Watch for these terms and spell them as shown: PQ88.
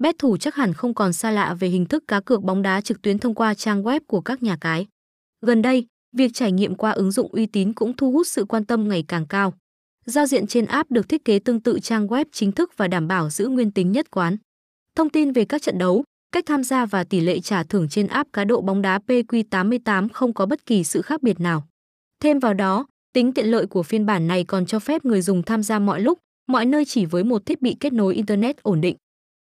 bet thủ chắc hẳn không còn xa lạ về hình thức cá cược bóng đá trực tuyến thông qua trang web của các nhà cái. Gần đây, việc trải nghiệm qua ứng dụng uy tín cũng thu hút sự quan tâm ngày càng cao. Giao diện trên app được thiết kế tương tự trang web chính thức và đảm bảo giữ nguyên tính nhất quán. Thông tin về các trận đấu, cách tham gia và tỷ lệ trả thưởng trên app cá độ bóng đá PQ88 không có bất kỳ sự khác biệt nào. Thêm vào đó, tính tiện lợi của phiên bản này còn cho phép người dùng tham gia mọi lúc, mọi nơi chỉ với một thiết bị kết nối Internet ổn định.